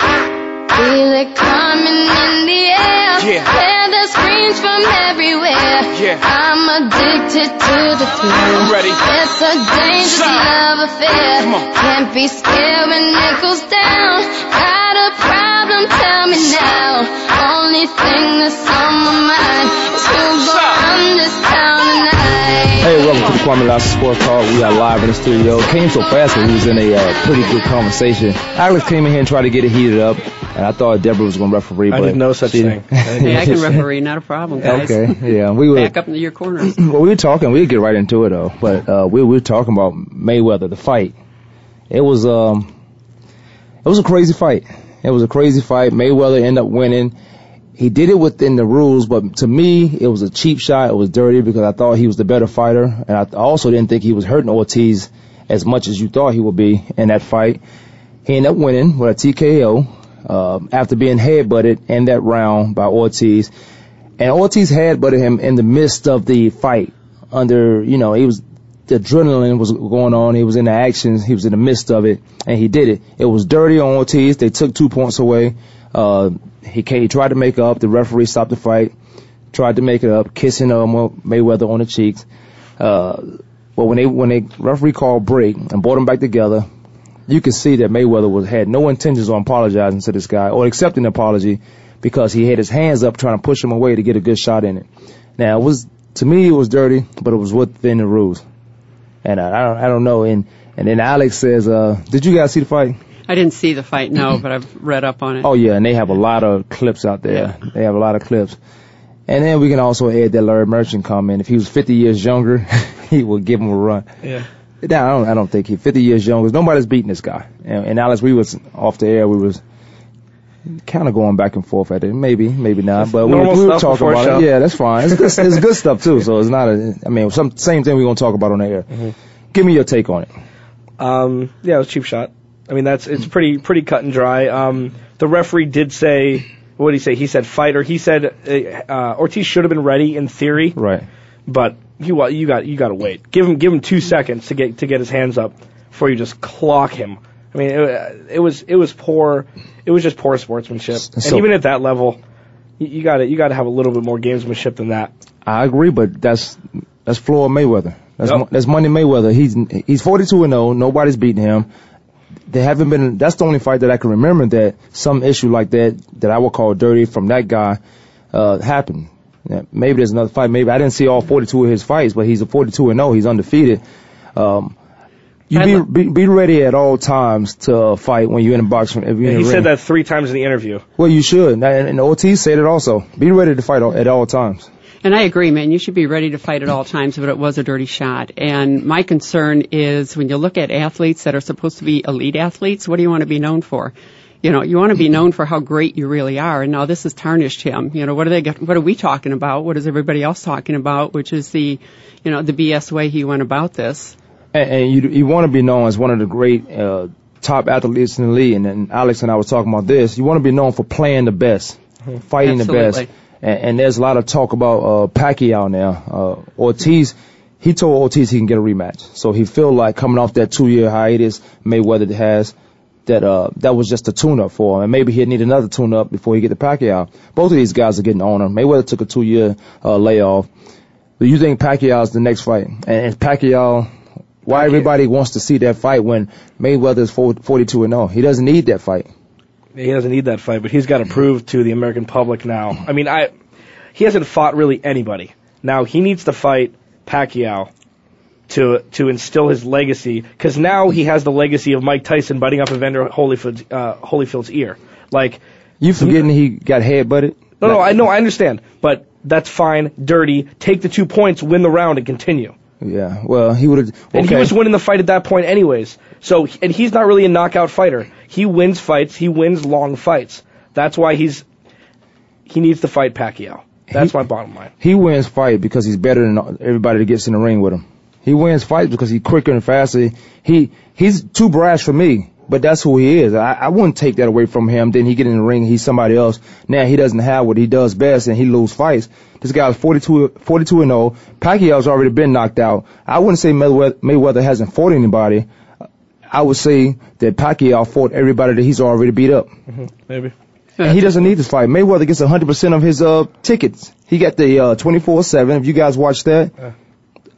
Feel it coming in the air. Yeah. Hear the screams from everywhere. Yeah. I'm addicted to the thrill. It's a dangerous love affair. Can't be scared when it goes down. Got a problem? Tell me now. Only thing that's on my mind is who run this town tonight. Hey, welcome to the Kwame Sports Talk. We are live in the studio. Came so fast that we was in a pretty good conversation. Alex came in here and tried to get it heated up. And I thought Deborah was going to referee. I didn't know such a thing. Hey, I can referee, not a problem, guys. Okay, yeah. We were, back up into your corners. Well, we were talking. We'll get right into it, though. But we were talking about Mayweather, the fight. It was a crazy fight. It was a crazy fight. Mayweather ended up winning. He did it within the rules, but to me, it was a cheap shot. It was dirty because I thought he was the better fighter. And I also didn't think he was hurting Ortiz as much as you thought he would be in that fight. He ended up winning with a TKO. After being headbutted in that round by Ortiz. And Ortiz headbutted him in the midst of the fight. The adrenaline was going on. He was in the action. He was in the midst of it. And he did it. It was dirty on Ortiz. They took 2 points away. He tried to make up. The referee stopped the fight. Tried to make it up, kissing Mayweather on the cheeks. But when they referee called break and brought him back together, you could see that Mayweather had no intentions on apologizing to this guy or accepting an apology because he had his hands up trying to push him away to get a good shot in it. Now, to me, it was dirty, but it was within the rules. And I don't know. And then Alex says, did you guys see the fight? I didn't see the fight, no, but I've read up on it. Oh, yeah, and they have a lot of clips out there. Yeah. They have a lot of clips. And then we can also add that Larry Merchant comment. If he was 50 years younger, he would give him a run. Yeah. No, I don't think he's 50 years young. Nobody's beating this guy. And Alex, we was off the air. We was kind of going back and forth at it. Maybe not. But we were talking about it. Yeah, that's fine. It's good stuff too. So it's not same thing we're gonna talk about on the air. Mm-hmm. Give me your take on it. Yeah, it was a cheap shot. I mean, it's pretty cut and dry. The referee did say, what did he say? He said fight, or he said Ortiz should have been ready in theory. Right. But you gotta wait. Give him 2 seconds to get his hands up before you just clock him. I mean, it was poor. It was just poor sportsmanship. And even at that level, you gotta have a little bit more gamesmanship than that. I agree, but that's Floyd Mayweather. That's Money Mayweather. He's 42-0. Nobody's beating him. They haven't been. That's the only fight that I can remember that some issue like that I would call dirty from that guy happened. Yeah, maybe there's another fight. Maybe I didn't see all 42 of his fights, but he's a 42-0. He's undefeated. Be ready at all times to fight when you're in a boxing. He said that 3 times in the interview. Well, you should. And Ortiz said it also. Be ready to fight at all times. And I agree, man. You should be ready to fight at all times, but it was a dirty shot. And my concern is when you look at athletes that are supposed to be elite athletes, what do you want to be known for? You know, you want to be known for how great you really are, and now this has tarnished him. You know, what are we talking about? What is everybody else talking about? Which is the BS way he went about this. And you want to be known as one of the great top athletes in the league. And Alex and I were talking about this. You want to be known for playing the best, fighting the best. And there's a lot of talk about Pacquiao now. Ortiz. He told Ortiz he can get a rematch, so he feel like coming off that 2-year hiatus Mayweather has. That was just a tune-up for him, and maybe he'd need another tune-up before he get the Pacquiao. Both of these guys are getting on him. Mayweather took a 2-year layoff. Do you think Pacquiao's the next fight? And Pacquiao, why everybody wants to see that fight when Mayweather's 42-0? He doesn't need that fight. He doesn't need that fight, but he's got to prove to the American public now. I mean, he hasn't fought really anybody. Now he needs to fight Pacquiao to instill his legacy, because now he has the legacy of Mike Tyson biting off Evander Holyfield's ear. Like, you forgetting he got headbutted? No, I understand, but that's fine, dirty. Take the 2 points, win the round, and continue. Yeah, well, he would have. Okay. And he was winning the fight at that point, anyways. So, and he's not really a knockout fighter. He wins fights. He wins long fights. That's why he needs to fight Pacquiao. That's my bottom line. He wins fight because he's better than everybody that gets in the ring with him. He wins fights because he's quicker and faster. He's too brash for me, but that's who he is. I wouldn't take that away from him. Then he get in the ring, he's somebody else. Now he doesn't have what he does best, and he lose fights. This guy is 42-0. Pacquiao's already been knocked out. I wouldn't say Mayweather hasn't fought anybody. I would say that Pacquiao fought everybody that he's already beat up. Mm-hmm, maybe. And he doesn't need this fight. Mayweather gets 100% of his tickets. He got the 24/7. If you guys watch that,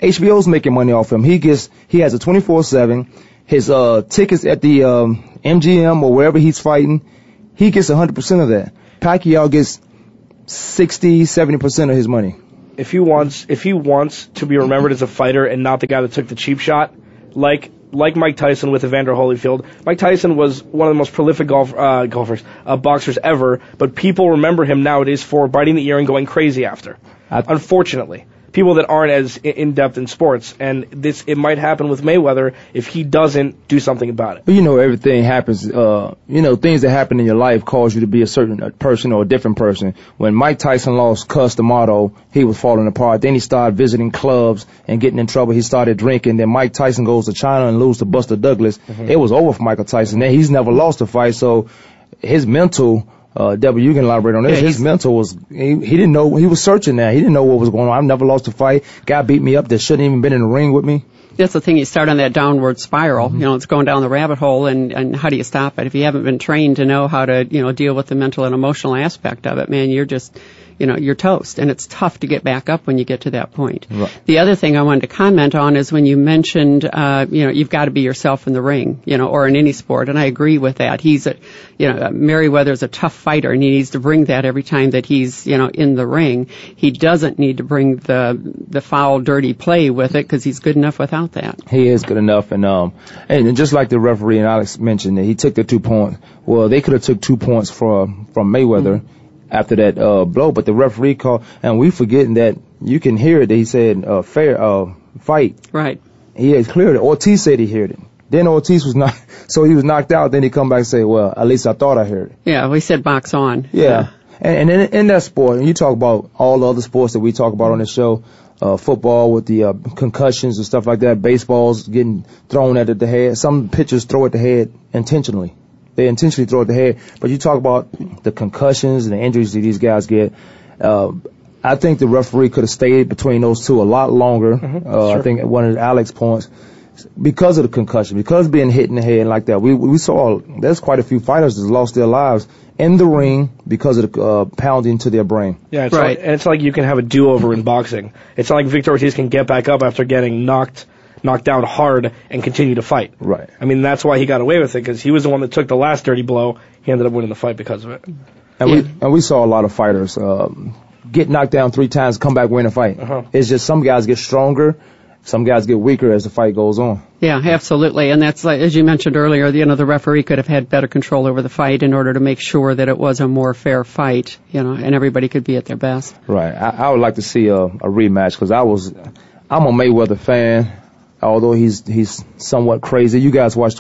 HBO's making money off him. He has a 24/7. His tickets at the MGM or wherever he's fighting, he gets 100% of that. Pacquiao gets 60-70% of his money. If he wants to be remembered as a fighter and not the guy that took the cheap shot, like Mike Tyson with Evander Holyfield. Mike Tyson was one of the most prolific boxers ever, but people remember him nowadays for biting the ear and going crazy after. Unfortunately, people that aren't as in-depth in sports, and it might happen with Mayweather if he doesn't do something about it. But everything happens. Things that happen in your life cause you to be a certain person or a different person. When Mike Tyson lost Cuss D'Amato, he was falling apart. Then he started visiting clubs and getting in trouble. He started drinking. Then Mike Tyson goes to China and loses to Buster Douglas. Mm-hmm. It was over for Michael Tyson. Then he's never lost a fight, so his mental... W, you can elaborate on this. Yeah, his mental was, he didn't know, he was searching that. He didn't know what was going on. I've never lost a fight. Guy beat me up that shouldn't even been in the ring with me. That's the thing, you start on that downward spiral. Mm-hmm. It's going down the rabbit hole, and how do you stop it? If you haven't been trained to know how to, deal with the mental and emotional aspect of it, man, you're just, you're toast. And it's tough to get back up when you get to that point. Right. The other thing I wanted to comment on is when you mentioned, you've got to be yourself in the ring, or in any sport. And I agree with that. He's Merriweather's a tough fighter, and he needs to bring that every time that he's, in the ring. He doesn't need to bring the foul, dirty play with it, because he's good enough without that. He is good enough. And just like the referee and Alex mentioned, he took the 2 points. Well, they could have took 2 points from Mayweather. Mm-hmm. After that blow, but the referee called, and we forgetting that you can hear it. That he said fair fight. Right. He had cleared it. Ortiz said he heard it. Then Ortiz was not, so he was knocked out. Then he come back and say, well, at least I thought I heard it. Yeah, we said box on. Yeah. And in that sport, and you talk about all the other sports that we talk about on the show, football with the concussions and stuff like that, baseballs getting thrown at the head. Some pitchers throw at the head intentionally. They intentionally throw at the head. But you talk about the concussions and the injuries that these guys get. I think the referee could have stayed between those two a lot longer. Mm-hmm, sure. I think one of Alex's points, because of the concussion, because being hit in the head like that, we saw there's quite a few fighters that lost their lives in the ring because of the pounding to their brain. Yeah, it's right. And it's like you can have a do-over in boxing. It's not like Victor Ortiz can get back up after getting knocked down hard and continue to fight. Right. That's why he got away with it, because he was the one that took the last dirty blow. He ended up winning the fight because of it. And yeah. we saw a lot of fighters get knocked down 3 times, come back, win a fight. Uh-huh. It's just some guys get stronger, some guys get weaker as the fight goes on. Yeah, absolutely. And that's, as you mentioned earlier, the referee could have had better control over the fight in order to make sure that it was a more fair fight, and everybody could be at their best. Right. I would like to see a rematch, because I'm a Mayweather fan. Although he's somewhat crazy. You guys watch 24/7.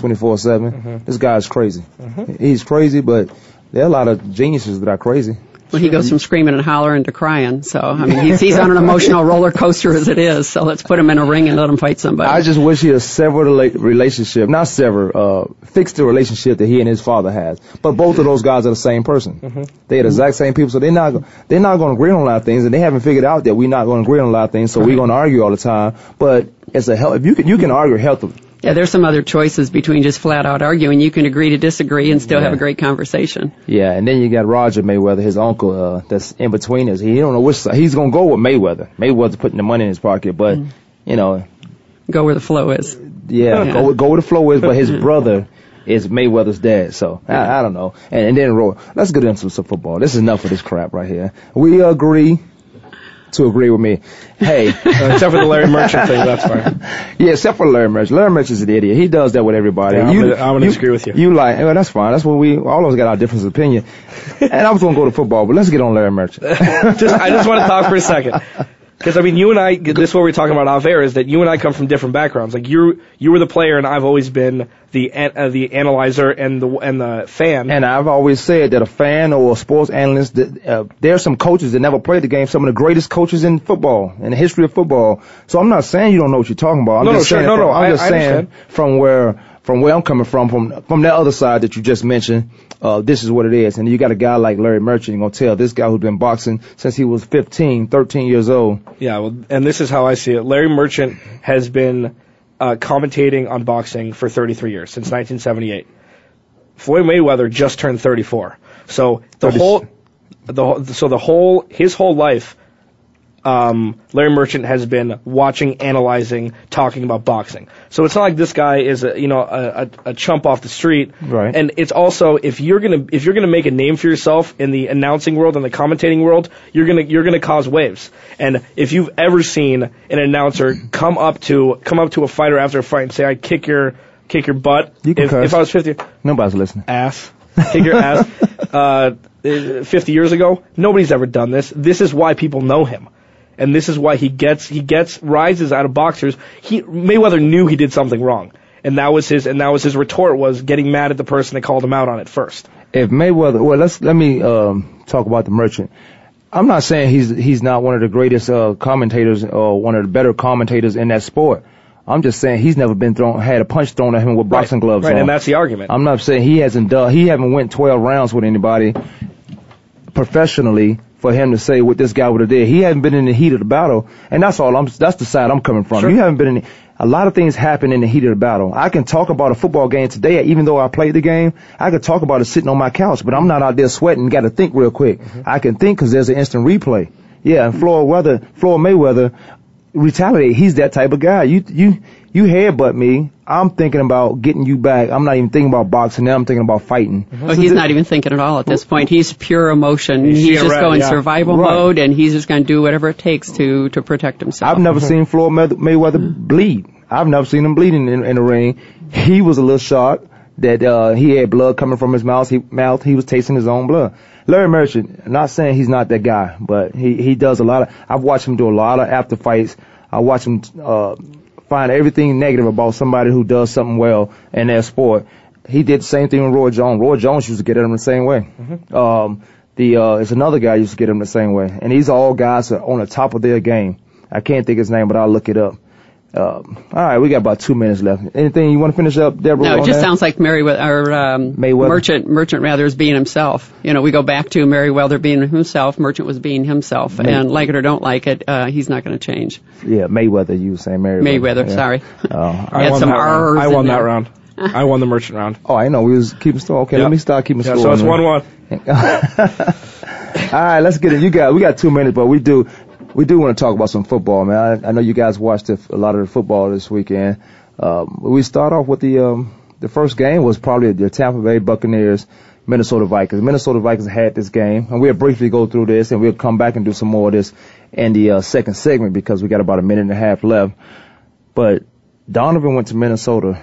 Mm-hmm. This guy's crazy. Mm-hmm. He's crazy, but there are a lot of geniuses that are crazy. Well, he goes from screaming and hollering to crying. So, he's on an emotional roller coaster as it is. So let's put him in a ring and let him fight somebody. I just wish he had severed a relationship. Not severed, fixed the relationship that he and his father has. But both of those guys are the same person. Mm-hmm. They're the exact same people. So they're not going to agree on a lot of things. And they haven't figured out that we're not going to agree on a lot of things. So we're going to argue all the time. But it's you can argue healthily. Yeah, there's some other choices between just flat-out arguing. You can agree to disagree and still have a great conversation. Yeah, and then you got Roger Mayweather, his uncle, that's in between us. He don't know which side. He's going to go with Mayweather. Mayweather's putting the money in his pocket, but, Go where the flow is. Yeah, yeah. Go where the flow is, but his brother is Mayweather's dad, so I don't know. And then, Roy, let's get into some football. This is enough of this crap right here. We agree. to agree with me. Hey, except for the Larry Merchant thing, that's fine. Yeah, except for Larry Merchant. Larry Merchant's an idiot. He does that with everybody. Yeah, I'm going to disagree with you. You like, well, that's fine. That's when we all of us got our difference of opinion. And I was going to go to football, but let's get on Larry Merchant. I just want to talk for a second. Because, I mean, you and I, this is what we're talking about off air, is that you and I come from different backgrounds. Like, you were the player, and I've always been the analyzer and the fan. And I've always said that a fan or a sports analyst, there are some coaches that never played the game, some of the greatest coaches in football, in the history of football. So I'm not saying you don't know what you're talking about. I'm just saying from where I'm coming from that other side that you just mentioned, this is what it is. And you got a guy like Larry Merchant, you're going to tell this guy who's been boxing since he was 13 years old. Yeah, well, and this is how I see it. Larry Merchant has been commentating on boxing for 33 years, since 1978. Floyd Mayweather just turned 34. So his whole life, Larry Merchant has been watching, analyzing, talking about boxing. So it's not like this guy is a chump off the street. Right. And it's also, if you're gonna make a name for yourself in the announcing world and the commentating world, you're gonna cause waves. And if you've ever seen an announcer come up to a fighter after a fight and say, "I'd kick your butt." You can curse. If I was 50, nobody's listening. Ass. Kick your ass. 50 years ago, nobody's ever done this. This is why people know him. And this is why he gets rises out of boxers. Mayweather knew he did something wrong, and that was his retort, was getting mad at the person that called him out on it first. If Mayweather, well, let me talk about the Merchant. I'm not saying he's not one of the greatest commentators or one of the better commentators in that sport. I'm just saying he's never been had a punch thrown at him with boxing gloves on. Right, and that's the argument. I'm not saying he hasn't went 12 rounds with anybody professionally. For him to say what this guy would have did, he hadn't been in the heat of the battle, and that's all. That's the side I'm coming from. Sure. You haven't been in. A lot of things happen in the heat of the battle. I can talk about a football game today, even though I played the game. I could talk about it sitting on my couch, but I'm not out there sweating. Got to think real quick. Mm-hmm. I can think because there's an instant replay. Yeah, and Floyd Mayweather retaliate. He's that type of guy. You headbutt me. I'm thinking about getting you back. I'm not even thinking about boxing. Now I'm thinking about fighting. Mm-hmm. Oh, he's not even thinking at all at this point. He's pure emotion. He's just going survival mode, and he's just going to do whatever it takes to protect himself. I've never seen Floyd Mayweather bleed. I've never seen him bleeding in the ring. He was a little shocked that he had blood coming from his mouth. He was tasting his own blood. Larry Merchant, not saying he's not that guy, but he does a lot of. I've watched him do a lot of after fights. I watch him find everything negative about somebody who does something well in their sport. He did the same thing with Roy Jones. Roy Jones used to get at him the same way. Mm-hmm. It's another guy used to get him the same way. And these are all guys that are on the top of their game. I can't think of his name, but I'll look it up. All right, we got about 2 minutes left. Anything you want to finish up, Deborah? No, it just sounds like Mayweather. Merchant is being himself. You know, we go back to Mayweather being himself. Merchant was being himself, and like it or don't like it, he's not going to change. Yeah, Mayweather. You were saying Mayweather. Yeah. Sorry. I won that round. I won the Merchant round. Oh, I know. We was keeping score. Okay, yep. Let me start keeping score. So it's 1-1. All right, let's get it. We got 2 minutes, but we do want to talk about some football, man. I know you guys watched a lot of the football this weekend. We start off with the first game was probably the Tampa Bay Buccaneers, Minnesota Vikings. Minnesota Vikings had this game, and we'll briefly go through this, and we'll come back and do some more of this in the second segment because we got about a minute and a half left. But Donovan went to Minnesota,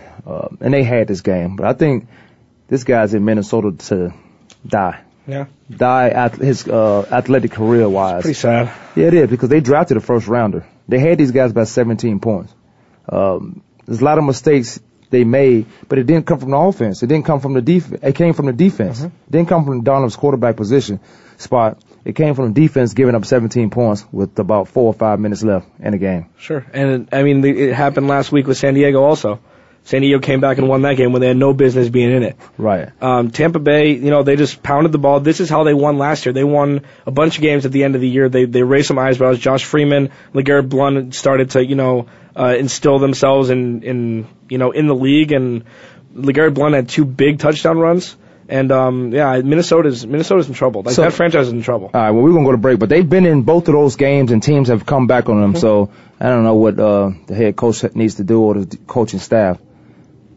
and they had this game. But I think this guy's in Minnesota to die. Yeah. Die at his athletic career-wise. It's pretty sad. Yeah, it is, because they drafted a first-rounder. They had these guys by 17 points. There's a lot of mistakes they made, but it didn't come from the offense. It didn't come from the defense. It came from the defense. Mm-hmm. It didn't come from Donovan's quarterback position spot. It came from the defense giving up 17 points with about 4 or 5 minutes left in the game. Sure, and I mean, it happened last week with San Diego also. San Diego came back and won that game when they had no business being in it. Right. Tampa Bay, they just pounded the ball. This is how they won last year. They won a bunch of games at the end of the year. They raised some eyebrows. Josh Freeman, LeGarrette Blount started to, instill themselves in the league. And LeGarrette Blount had 2 big touchdown runs. And, Minnesota's in trouble. Like, so, that franchise is in trouble. All right, well, we're going to go to break. But they've been in both of those games, and teams have come back on them. Mm-hmm. So I don't know what the head coach needs to do or the coaching staff.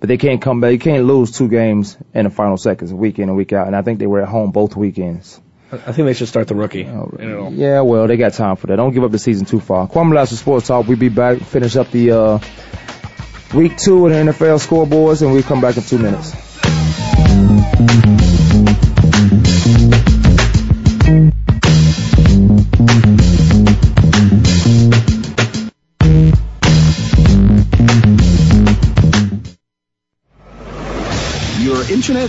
But they can't come back. You can't lose 2 games in the final seconds, week in and week out. And I think they were at home both weekends. I think they should start the rookie. Right. Yeah, well, they got time for that. Don't give up the season too far. Kwame Lasser Sports Talk. We'll be back, finish up the week 2 of the NFL scoreboards, and we'll come back in 2 minutes. Your internet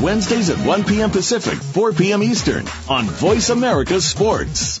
Wednesdays at 1 p.m. Pacific, 4 p.m. Eastern on Voice America Sports.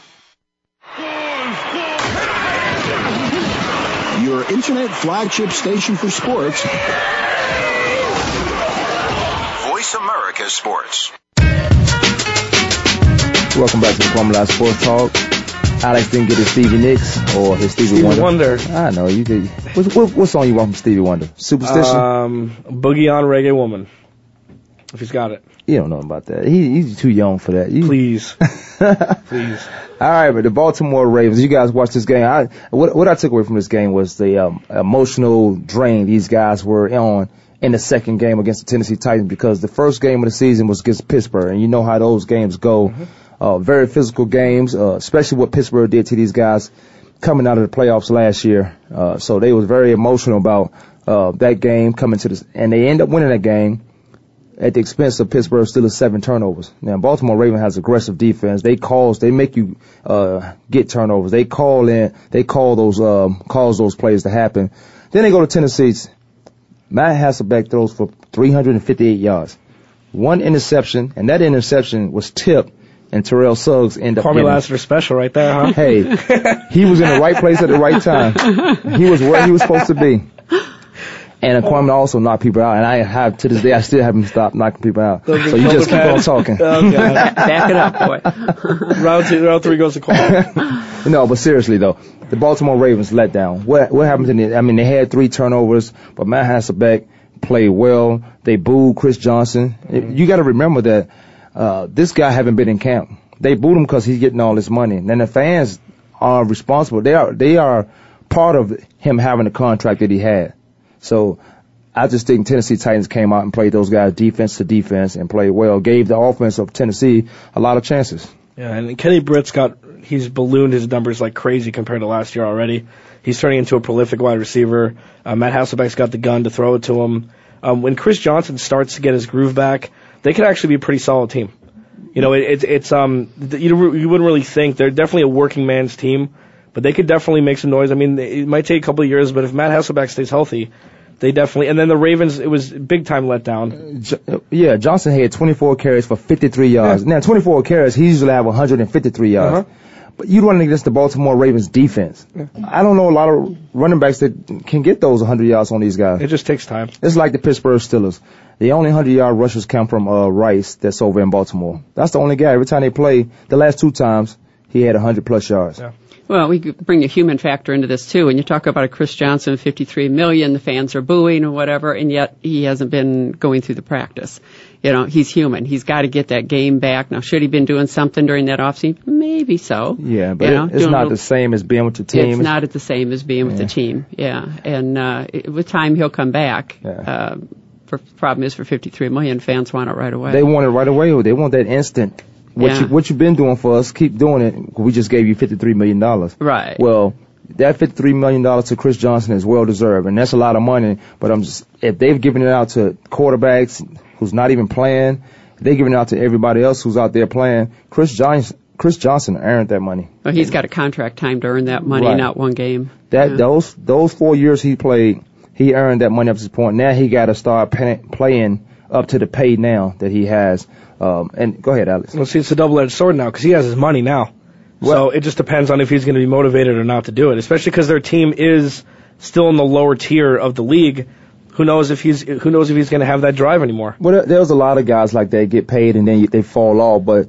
Your internet flagship station for sports. Voice America Sports. Welcome back to the Kwame Lasser Sports Talk. Alex didn't get his Stevie Nicks or his Stevie Wonder. I know you did. What song you want from Stevie Wonder? Superstition. Boogie on Reggae Woman. If he's got it. You don't know about that. He's too young for that. Please. All right, but the Baltimore Ravens, you guys watched this game. What I took away from this game was the emotional drain these guys were on in the second game against the Tennessee Titans, because the first game of the season was against Pittsburgh, and you know how those games go. Mm-hmm. Very physical games, especially what Pittsburgh did to these guys coming out of the playoffs last year. So they was very emotional about that game coming to this, and they end up winning that game at the expense of Pittsburgh Steelers 7 turnovers. Now, Baltimore Raven has aggressive defense. They make you get turnovers. They cause those plays to happen. Then they go to Tennessee's. Matt Hasselbeck throws for 358 yards. One interception, and that interception was tipped, and Terrell Suggs ended up Kwame Lasser special right there, huh? Hey, he was in the right place at the right time. He was where he was supposed to be. And Kwame also knocked people out, and to this day, I still haven't stopped knocking people out. So you just keep on talking. Okay. Back it up, boy. Round 3 goes to Kwame. No, but seriously though, the Baltimore Ravens let down. What happened to them? I mean, they had 3 turnovers, but Matt Hasselbeck played well. They booed Chris Johnson. Mm-hmm. You got to remember that this guy haven't been in camp. They booed him because he's getting all this money, and the fans are responsible. They are part of him having the contract that he had. So I just think Tennessee Titans came out and played those guys defense to defense and played well, gave the offense of Tennessee a lot of chances. Yeah, and Kenny Britt's he's ballooned his numbers like crazy compared to last year already. He's turning into a prolific wide receiver. Matt Hasselbeck's got the gun to throw it to him. When Chris Johnson starts to get his groove back, they could actually be a pretty solid team. You know, you wouldn't really think. They're definitely a working man's team, but they could definitely make some noise. I mean, it might take a couple of years, but if Matt Hasselbeck stays healthy, they definitely. And then the Ravens, it was big-time letdown. Yeah, Johnson had 24 carries for 53 yards. Yeah. Now, 24 carries, he usually have 153 yards. Uh-huh. But you'd run against the Baltimore Ravens defense. Yeah. I don't know a lot of running backs that can get those 100 yards on these guys. It just takes time. It's like the Pittsburgh Steelers. The only 100-yard rushes come from Rice that's over in Baltimore. That's the only guy. Every time they play, the last 2 times, he had 100 plus yards. Yeah. Well, we bring a human factor into this too. When you talk about a Chris Johnson, 53 million, the fans are booing or whatever, and yet he hasn't been going through the practice. You know, he's human. He's got to get that game back. Now, should he been doing something during that offseason? Maybe so. Yeah, but it's not the same as being with the team. It's not the same as being with the team. Yeah, and with time he'll come back. Yeah. The problem is for 53 million, fans want it right away. They want it right away. Or they want that instant. What you've been doing for us, keep doing it. We just gave you $53 million. Right. Well, that $53 million to Chris Johnson is well-deserved, and that's a lot of money. But if they've given it out to quarterbacks who's not even playing, they're giving it out to everybody else who's out there playing. Chris Johnson earned that money. Well, he's got a contract time to earn that money, not one game. Those 4 years he played, he earned that money up to this point. Now he got to start playing up to the pay now that he has. And go ahead, Alex. Well, see, it's a double-edged sword now because he has his money now. Well, so it just depends on if he's going to be motivated or not to do it, especially because their team is still in the lower tier of the league. Who knows if he's going to have that drive anymore? Well, there's a lot of guys like that get paid and then they fall off. But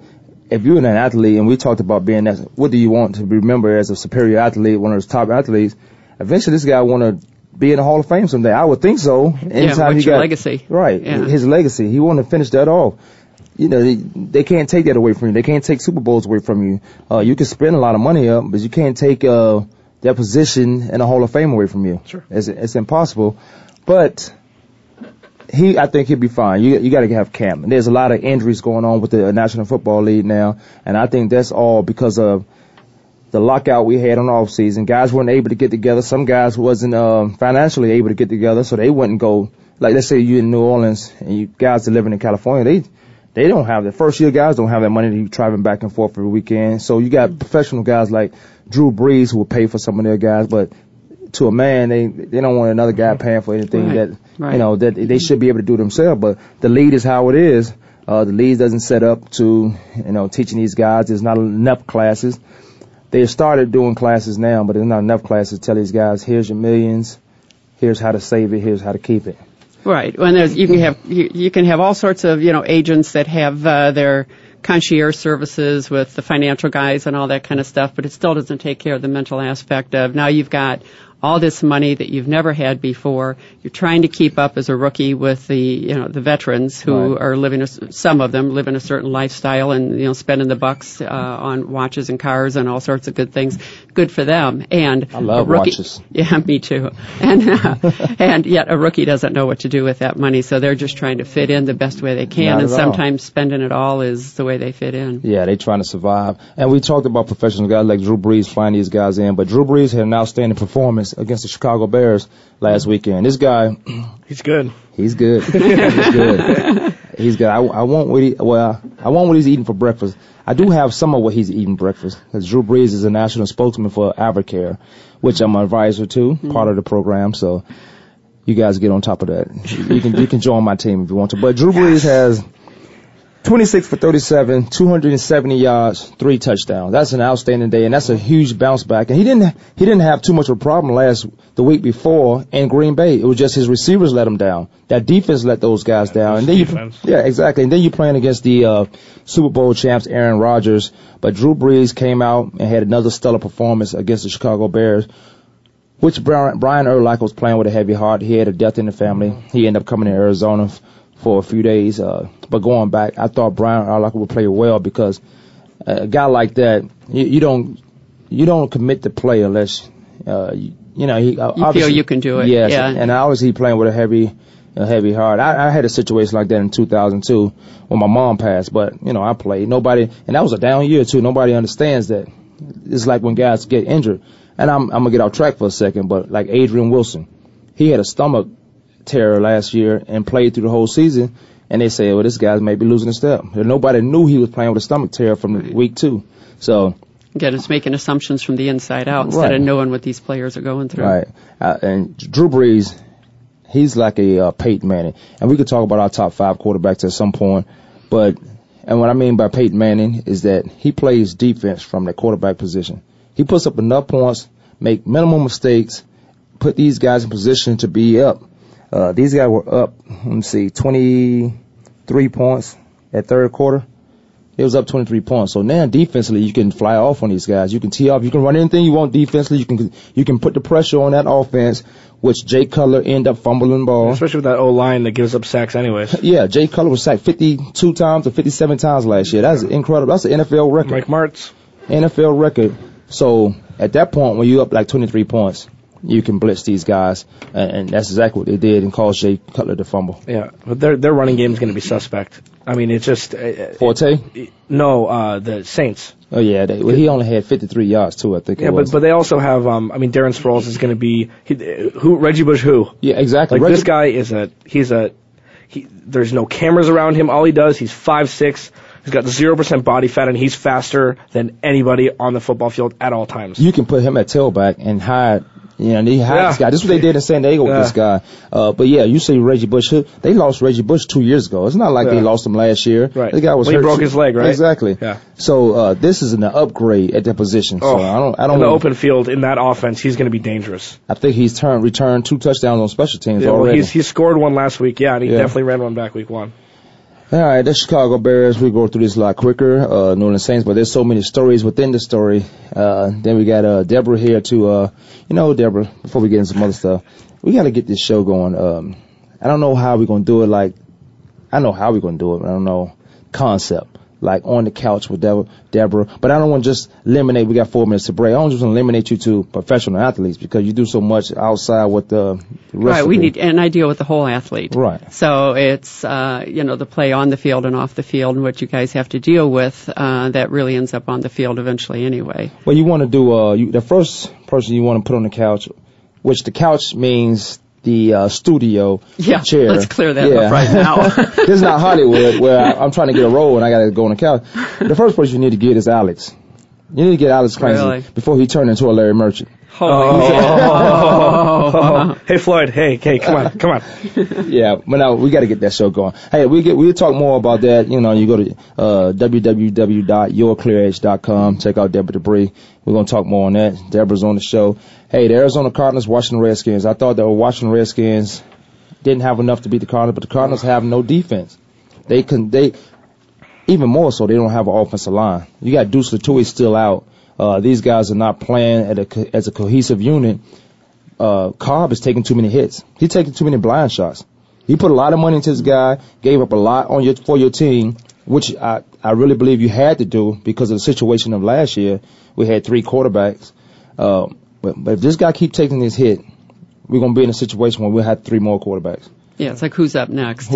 if you're an athlete, and we talked about being that, what do you want to be remembered as a superior athlete, one of those top athletes? Eventually, this guy want to be in the Hall of Fame someday. I would think so. Legacy? Right, yeah. His legacy. He want to finish that off. You know, they can't take that away from you. They can't take Super Bowls away from you. You can spend a lot of money up, but you can't take that position in the Hall of Fame away from you. Sure. It's impossible. But I think he'll be fine. You got to have Cam. And there's a lot of injuries going on with the National Football League now, and I think that's all because of the lockout we had on the offseason. Guys weren't able to get together. Some guys wasn't financially able to get together, so they wouldn't go. Like, let's say you're in New Orleans and you guys are living in California. They don't have that. First-year guys don't have that money to be traveling back and forth every weekend. So you got professional guys like Drew Brees who will pay for some of their guys, but to a man, they don't want another guy paying for anything that you know that they should be able to do themselves. But the league is how it is. The league doesn't set up to teaching these guys. There's not enough classes. They started doing classes now, but there's not enough classes to tell these guys, here's your millions, here's how to save it, here's how to keep it. Right. When you can have all sorts of agents that have their concierge services with the financial guys and all that kind of stuff, but it still doesn't take care of the mental aspect of now you've got all this money that you've never had before. You're trying to keep up as a rookie with the the veterans who are living a certain lifestyle and spending the bucks on watches and cars and all sorts of good things. Good for them. And I love watches. Yeah, me too. And and yet a rookie doesn't know what to do with that money, so they're just trying to fit in the best way they can. And sometimes spending it all is the way they fit in. Yeah, they're trying to survive. And we talked about professional guys like Drew Brees flying these guys in, but Drew Brees had an outstanding performance against the Chicago Bears last weekend. This guy, he's good. I want what he's eating for breakfast. I do have some of what he's eating breakfast, because Drew Brees is a national spokesman for AvaCare, which I'm an advisor to, part of the program. So you guys get on top of that. You can join my team if you want to. But Drew Brees has 26 for 37, 270 yards, 3 touchdowns. That's an outstanding day, and that's a huge bounce back. And he didn't have too much of a problem the week before in Green Bay. It was just his receivers let him down. That defense let those guys down. And then you're playing against the Super Bowl champs, Aaron Rodgers. But Drew Brees came out and had another stellar performance against the Chicago Bears, which Brian Urlacher was playing with a heavy heart. He had a death in the family. He ended up coming to Arizona for a few days, but going back, I thought Brian Urlacher would play well, because a guy like that, you don't commit to play unless you feel you can do it. Yes, yeah. And obviously playing with a heavy heart. I had a situation like that in 2002 when my mom passed, but I played. Nobody, and that was a down year too. Nobody understands that. It's like when guys get injured, and I'm gonna get off track for a second, but like Adrian Wilson, he had a stomach terror last year and played through the whole season, and they say, well, this guy's maybe losing a step. Nobody knew he was playing with a stomach terror from week two. So again, it's making assumptions from the inside out instead of knowing what these players are going through. Right. And Drew Brees, he's like a Peyton Manning, and we could talk about our top 5 quarterbacks at some point. But and what I mean by Peyton Manning is that he plays defense from the quarterback position. He puts up enough points, make minimum mistakes, put these guys in position to be up. These guys were up, 23 points at third quarter. They was up 23 points. So now defensively, you can fly off on these guys. You can tee off. You can run anything you want defensively. You can put the pressure on that offense, which Jay Cutler end up fumbling the ball. Especially with that O-line that gives up sacks anyways. Yeah, Jay Cutler was sacked 52 times or 57 times last year. That's incredible. That's an NFL record. Mike Martz. NFL record. So at that point, when you're up like 23 points, you can blitz these guys, and that's exactly what they did and caused Jay Cutler to fumble. Yeah, but their running game is going to be suspect. I mean, it's just... Forte? The Saints. Oh, yeah. He only had 53 yards, too, I think it was. Yeah, but they also have, Darren Sproles is going to be... Reggie Bush who? Yeah, exactly. Like, this guy is a... there's no cameras around him. All he does, he's 5'6". He's got 0% body fat, and he's faster than anybody on the football field at all times. You can put him at tailback and hide... Yeah, and they hired this guy. This is what they did in San Diego with this guy. But yeah, you say Reggie Bush. They lost Reggie Bush 2 years ago. It's not like they lost him last year. Right. The guy was hurt. He broke his leg, right? Exactly. Yeah. So this is an upgrade at that position. Oh. So I don't. In the open field in that offense, he's going to be dangerous. I think he's returned 2 touchdowns on special teams already. Well, he scored one last week. Yeah, and he definitely ran one back week one. All right, the Chicago Bears, we go through this a lot quicker, New Orleans Saints, but there's so many stories within the story. Then we got Deborah here too. Deborah, before we get into some other stuff, we got to get this show going. I don't know how we're going to do it. Like, I know how we're going to do it, but I don't know concept. Like on the couch with Deborah. But I don't want to just eliminate. We got 4 minutes to break. I don't just want to eliminate you to professional athletes because you do so much outside with the rest of and I deal with the whole athlete. Right. So it's, the play on the field and off the field and what you guys have to deal with that really ends up on the field eventually anyway. Well, you want to do the first person you want to put on the couch, which the couch means the studio chair. Let's clear that up right now. This is not Hollywood where I'm trying to get a role and I got to go on the couch. The first person you need to get is Alex. You need to get Alex Clancy before he turned into a Larry Merchant. Hey, Floyd. Hey, come on. Yeah, but now we got to get that show going. Hey, we'll talk more about that. You go to www.yourclearedge.com. Check out Deborah Debris. We're going to talk more on that. Deborah's on the show. Hey, the Arizona Cardinals, Washington Redskins. I thought the Washington Redskins didn't have enough to beat the Cardinals, but the Cardinals have no defense. Even more so, they don't have an offensive line. You got Deuce Latour still out. These guys are not playing as a cohesive unit. Cobb is taking too many hits. He's taking too many blind shots. He put a lot of money into this guy, gave up a lot for your team, which I really believe you had to do because of the situation of last year. We had 3 quarterbacks. But if this guy keeps taking this hit, we're going to be in a situation where we'll have 3 more quarterbacks. Yeah, it's like who's up next?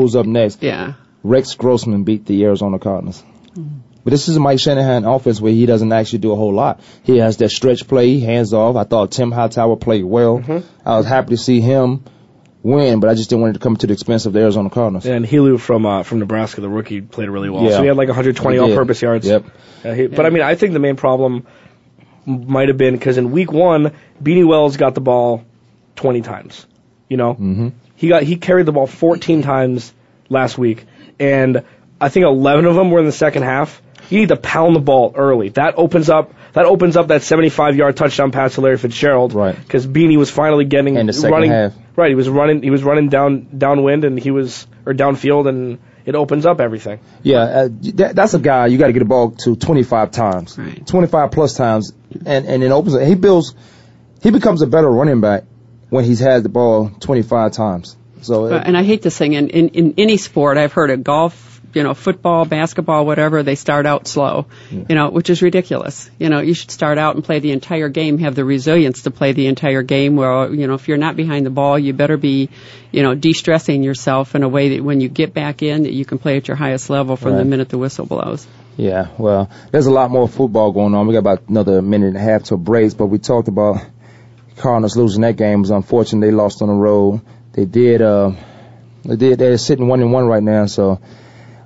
Yeah. Rex Grossman beat the Arizona Cardinals. Mm-hmm. But this is a Mike Shanahan offense where he doesn't actually do a whole lot. He has that stretch play, hands off. I thought Tim Hightower played well. Mm-hmm. I was happy to see him win, but I just didn't want it to come to the expense of the Arizona Cardinals. And Helu from Nebraska, the rookie, played really well. Yeah. So he had like 120 all-purpose yards. Yep. But, I think the main problem might have been because in week one, Beanie Wells got the ball 20 times. Mm-hmm. He carried the ball 14 times last week. And I think 11 of them were in the second half. You need to pound the ball early. That opens up that 75-yard touchdown pass to Larry Fitzgerald. Right. Because Beanie was finally getting in the second half. Right. He was running downwind and downfield, and it opens up everything. Yeah. That's a guy you got to get the ball to 25 times, right. 25 plus times, and it opens up. He becomes a better running back when he's had the ball 25 times. So I hate this thing. In any sport, I've heard of golf, football, basketball, whatever, they start out slow, which is ridiculous. You should start out and play the entire game, have the resilience to play the entire game where, if you're not behind the ball, you better be, de-stressing yourself in a way that when you get back in that you can play at your highest level from the minute the whistle blows. Yeah, well, there's a lot more football going on. We got about another minute and a half to breaks, but we talked about Cardinals losing that game. It was unfortunate they lost on the road. They're sitting 1-1 right now, so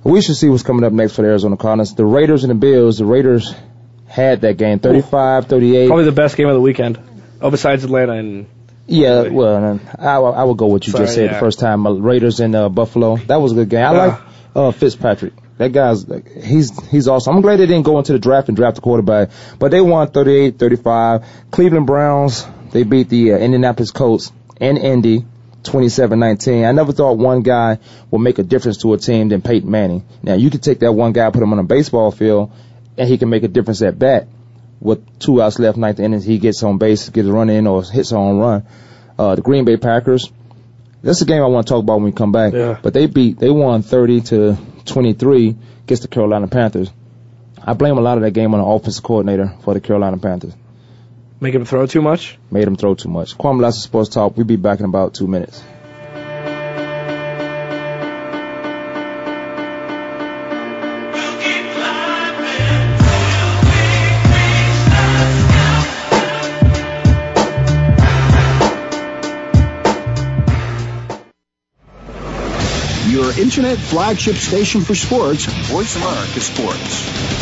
we should see what's coming up next for the Arizona Cardinals. The Raiders and the Bills, the Raiders had that game, 35-38. Probably the best game of the weekend, besides Atlanta. I would go with what you just said the first time. Raiders and Buffalo, that was a good game. I like Fitzpatrick. That guy's he's awesome. I'm glad they didn't go into the draft and draft the quarterback, but they won 38-35. Cleveland Browns, they beat the Indianapolis Colts and Indy. 27-19. I never thought one guy would make a difference to a team than Peyton Manning. Now, you could take that one guy, put him on a baseball field, and he can make a difference at bat. With 2 outs left, 9th inning, he gets on base, gets a run in, or hits a home run. The Green Bay Packers, that's a game I want to talk about when we come back. Yeah. But they won 30-23 against the Carolina Panthers. I blame a lot of that game on the offensive coordinator for the Carolina Panthers. Make him throw too much? Made him throw too much. Kwame Lasser Sports Talk. We'll be back in about 2 minutes. Your internet flagship station for sports, Voice America Sports.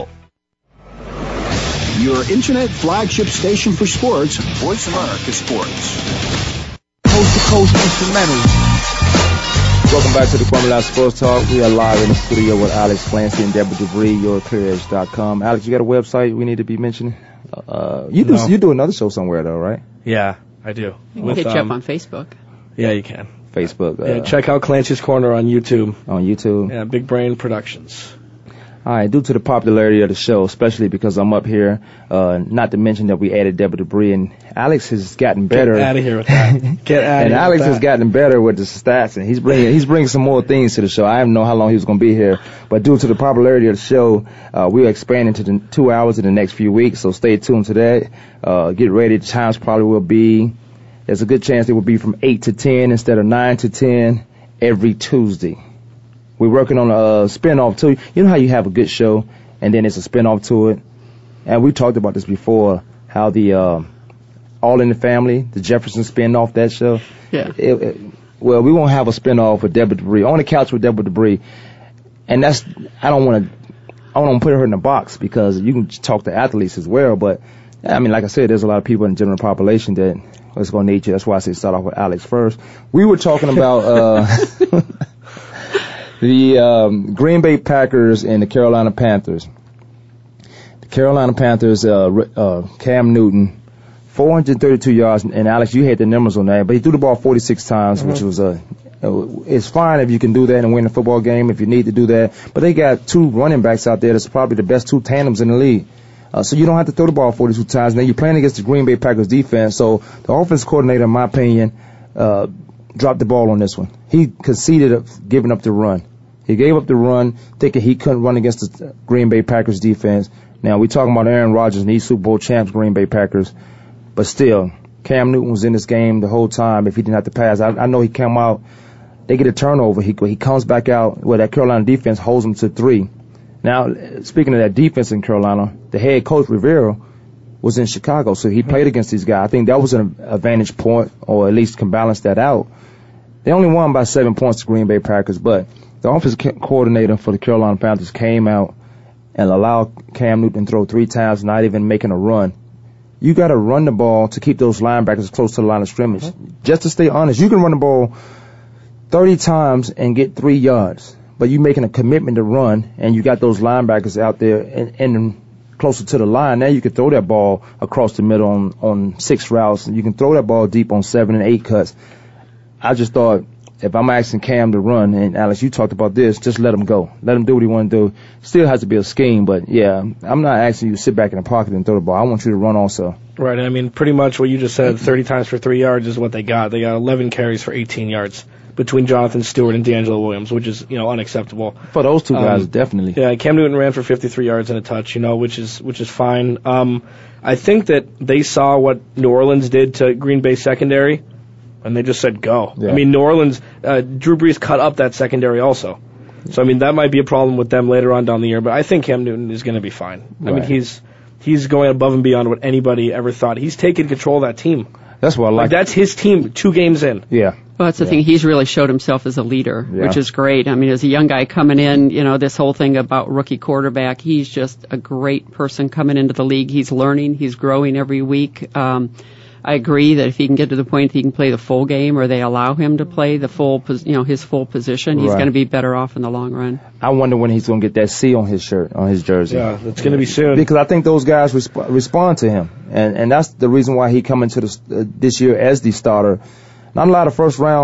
Your internet flagship station for sports, Voice America Sports. Coast to coast instrumentals. Welcome back to the Kwame Lasser Sports Talk. We are live in the studio with Alex Clancy and Deborah DeVree, yourclearedge.com. Alex, you got a website we need to be mentioning? You do another show somewhere, though, right? Yeah, I do. You can hit you up on Facebook. Yeah, you can. Facebook. Check out Clancy's Corner on YouTube. On YouTube. Yeah, Big Brain Productions. All right, due to the popularity of the show, especially because I'm up here, not to mention that we added Deborah DeVree, and Alex has gotten better. Get out of here with that. Get out of here. And Alex has gotten better with the stats, and he's bringing some more things to the show. I didn't know how long he was going to be here, but due to the popularity of the show, we are expanding to the 2 hours in the next few weeks, so stay tuned to that. Get ready. The times probably will be, there's a good chance it will be from 8 to 10 instead of 9 to 10 every Tuesday. We're working on a spinoff too. You know how you have a good show and then it's a spinoff to it? And we talked about this before, how the All in the Family, the Jefferson spinoff, that show. Yeah. Well, we won't have a spinoff with Deborah DeVree, on the couch with Deborah DeVree. And that's, I don't want to put her in a box because you can talk to athletes as well. But, I mean, like I said, there's a lot of people in the general population that is going to need you. That's why I said start off with Alex first. We were talking about... The Green Bay Packers and the Carolina Panthers. The Carolina Panthers, Cam Newton, 432 yards, and Alex, you had the numbers on that, but he threw the ball 46 times, which was it's fine if you can do that and win a football game if you need to do that. But they got 2 running backs out there that's probably the best 2 tandems in the league. So you don't have to throw the ball 42 times. Now you're playing against the Green Bay Packers defense, so the offense coordinator, in my opinion, dropped the ball on this one. He conceded of giving up the run. He gave up the run, thinking he couldn't run against the Green Bay Packers defense. Now, we're talking about Aaron Rodgers and these Super Bowl champs, Green Bay Packers. But still, Cam Newton was in this game the whole time if he didn't have to pass. I know he came out. They get a turnover. He comes back out. Well, that Carolina defense holds him to 3. Now, speaking of that defense in Carolina, the head coach, Rivera, was in Chicago, so he played against these guys. I think that was an advantage point, or at least can balance that out. They only won by 7 points to Green Bay Packers, but the offensive coordinator for the Carolina Panthers came out and allowed Cam Newton to throw 3 times, not even making a run. you got to run the ball to keep those linebackers close to the line of scrimmage. Mm-hmm. Just to stay honest, you can run the ball 30 times and get 3 yards, but you're making a commitment to run, and you got those linebackers out there and closer to the line. Now you can throw that ball across the middle on six routes, and you can throw that ball deep on 7 and 8 cuts. I just thought, if I'm asking Cam to run, and Alex, you talked about this, just let him go. Let him do what he want to do. Still has to be a scheme, but yeah, I'm not asking you to sit back in the pocket and throw the ball. I want you to run also. Right, I mean, pretty much what you just said, 30 times for 3 yards is what they got. They got 11 carries for 18 yards between Jonathan Stewart and D'Angelo Williams, which is, unacceptable. For those two guys, definitely. Yeah, Cam Newton ran for 53 yards and a touch, which is fine. I think that they saw what New Orleans did to Green Bay secondary, and they just said go. Yeah. I mean, New Orleans, Drew Brees cut up that secondary also. So, I mean, that might be a problem with them later on down the year, but I think Cam Newton is going to be fine. Right. I mean, he's going above and beyond what anybody ever thought. He's taking control of that team. That's what I like. That's his team 2 games in. Yeah. Well, that's the thing. He's really showed himself as a leader, which is great. I mean, as a young guy coming in, this whole thing about rookie quarterback, he's just a great person coming into the league. He's learning. He's growing every week. I agree that if he can get to the point, if he can play the full game, or they allow him to play the full, his full position, he's going to be better off in the long run. I wonder when he's going to get that C on his shirt, on his jersey. Yeah, it's going to be soon. Because I think those guys respond to him, and that's the reason why he come into this year as the starter. Not a lot of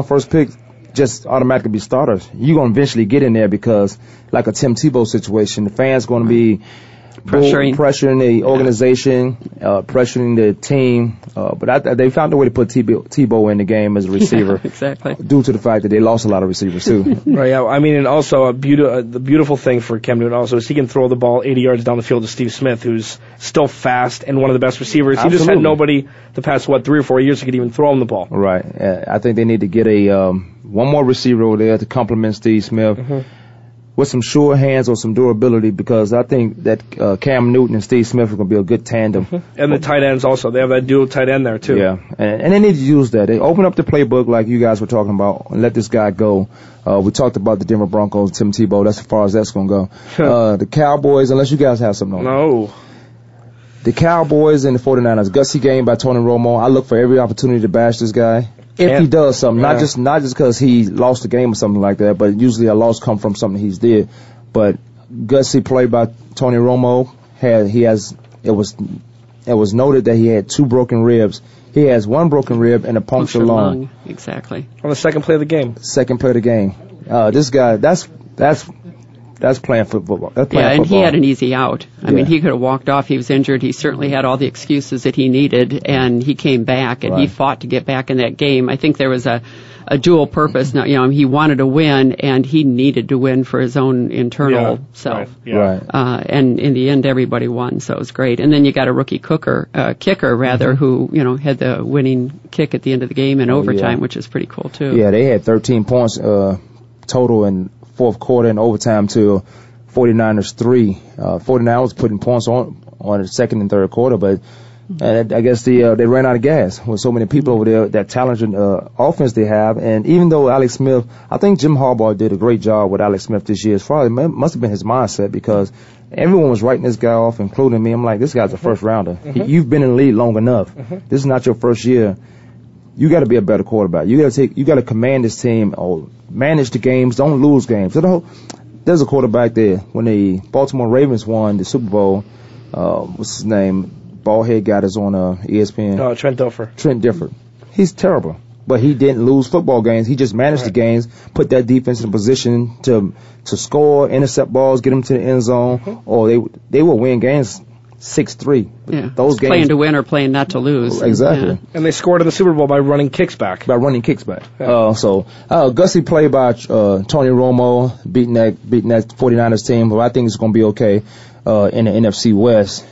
first pick just automatically be starters. You're going to eventually get in there because, like a Tim Tebow situation, the fans going to be pressuring the organization, pressuring the team. But they found a way to put Tebow in the game as a receiver, exactly. Due to the fact that they lost a lot of receivers too. Right. Yeah. I mean, and also the beautiful thing for Cam Newton also is he can throw the ball 80 yards down the field to Steve Smith, who's still fast and one of the best receivers. Absolutely. He just had nobody the past 3 or 4 years who could even throw him the ball. Right. I think they need to get one more receiver over there to complement Steve Smith. Mm-hmm. With some sure hands or some durability, because I think that Cam Newton and Steve Smith are going to be a good tandem. Mm-hmm. And the tight ends also. They have that dual tight end there, too. Yeah, and they need to use that. They open up the playbook like you guys were talking about and let this guy go. We talked about the Denver Broncos, Tim Tebow. That's as far as that's going to go. The Cowboys, unless you guys have something on that. No. The Cowboys and the 49ers. Gutsy game by Tony Romo. I look for every opportunity to bash this guy. If he does something, not just because he lost the game or something like that, but usually a loss comes from something he's did. But gutsy play by Tony Romo. It was noted that he had 2 broken ribs. He has 1 broken rib and a puncture lung. Exactly. On the second play of the game. This guy, that's playing football. He had an easy out. I mean, he could have walked off. He was injured. He certainly had all the excuses that he needed, and he came back, and he fought to get back in that game. I think there was a dual purpose. Now, he wanted to win, and he needed to win for his own internal self. Right. Yeah. Right. And in the end, everybody won, so it was great. And then you got a rookie kicker, who had the winning kick at the end of the game in overtime, which is pretty cool too. Yeah, they had 13 points total in fourth quarter and overtime to 49ers 3. 49ers putting points on the second and third quarter, but I guess they ran out of gas with so many people over there, that challenging offense they have. And even though Alex Smith, I think Jim Harbaugh did a great job with Alex Smith this year. As far as it must have been his mindset, because everyone was writing this guy off, including me. I'm like, this guy's a first rounder. Mm-hmm. You've been in the league long enough. Mm-hmm. This is not your first year. You got to be a better quarterback. You got to command this team. Manage the games. Don't lose games. There's a quarterback there. When the Baltimore Ravens won the Super Bowl, what's his name? Ballhead guy that's on ESPN. Oh, Trent Dilfer. He's terrible, but he didn't lose football games. He just managed the games, put that defense in a position to score, intercept balls, get them to the end zone, or they will win games. 6-3. Yeah. Those games, playing to win or playing not to lose. Exactly. Yeah. And they scored in the Super Bowl by running kicks back. Yeah. So gutsy play by Tony Romo beating that 49ers team, who I think is going to be okay in the NFC West.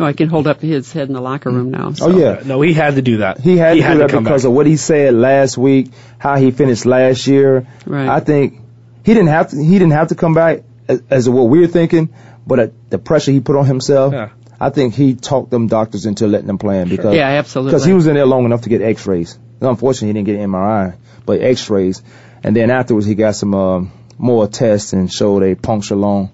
I can hold up his head in the locker room now. So. Oh yeah. No, he had to do that. He had to do that because of what he said last week, how he finished last year. Right. I think he didn't have to come back as what we're thinking. But the pressure he put on himself, I think he talked them doctors into letting him play him. Because, absolutely. Because he was in there long enough to get x-rays. And unfortunately, he didn't get an MRI, but x-rays. And then afterwards, he got some more tests and showed a puncture lung.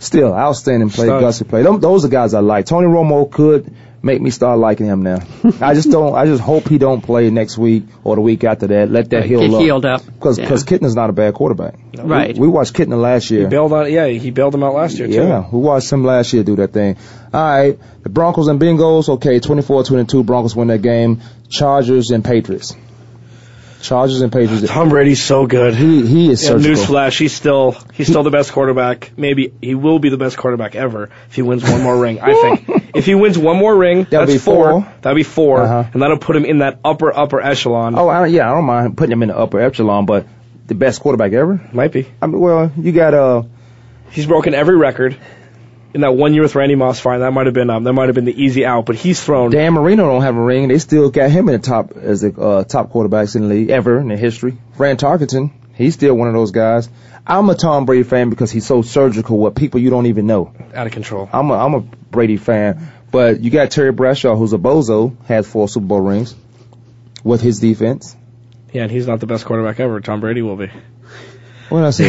Still, outstanding play, gutsy play. Those are guys I like. Tony Romo could make me start liking him now. I just hope he don't play next week or the week after that. Let that heal up. Because Kitna's not a bad quarterback. No, right. We watched Kitna last year. He bailed him out last year, too. Yeah, we watched him last year do that thing. All right, the Broncos and Bengals, okay, 24-22, Broncos win that game. Chargers and Patriots. Tom Brady's so good. He is surgical. Newsflash, he's still the best quarterback. Maybe he will be the best quarterback ever if he wins one more ring, I think. If he wins one more ring, that'll be four. That'll be four, and that'll put him in that upper echelon. Oh, I don't mind putting him in the upper echelon, but the best quarterback ever? Might be. I mean, well, you got... he's broken every record. In that 1 year with Randy Moss, fine, that might have been the easy out, but he's thrown. Dan Marino don't have a ring. They still got him in the top as the top quarterbacks in the league ever in the history. Fran Tarkenton, he's still one of those guys. I'm a Tom Brady fan because he's so surgical with people you don't even know. Out of control. I'm a Brady fan, but you got Terry Bradshaw, who's a bozo, has 4 Super Bowl rings with his defense. Yeah, and he's not the best quarterback ever. Tom Brady will be. Well, that's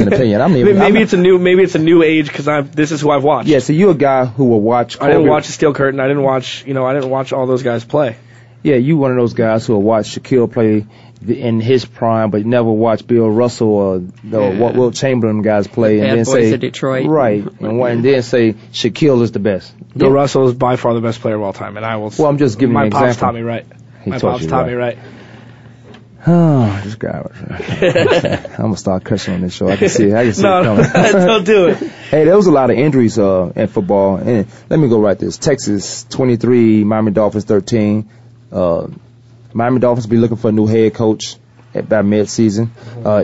an opinion. Maybe it's a new age because this is who I've watched. Yeah, so you're a guy who will watch. I didn't watch the Steel Curtain. I didn't watch all those guys play. Yeah, you one of those guys who will watch Shaquille play in his prime, but never watch Bill Russell or Will Chamberlain guys play, the and then say Detroit. Right, and then say Shaquille is the best. Bill Russell is by far the best player of all time, and I will. Well, I'm just giving you an example. My pops taught me right. Oh, this guy. I'm gonna start cursing on this show. I can see it coming. Don't do it. Hey, there was a lot of injuries in football. And let me go right this. Texas 23, Miami Dolphins 13. Miami Dolphins be looking for a new head coach by mid-season.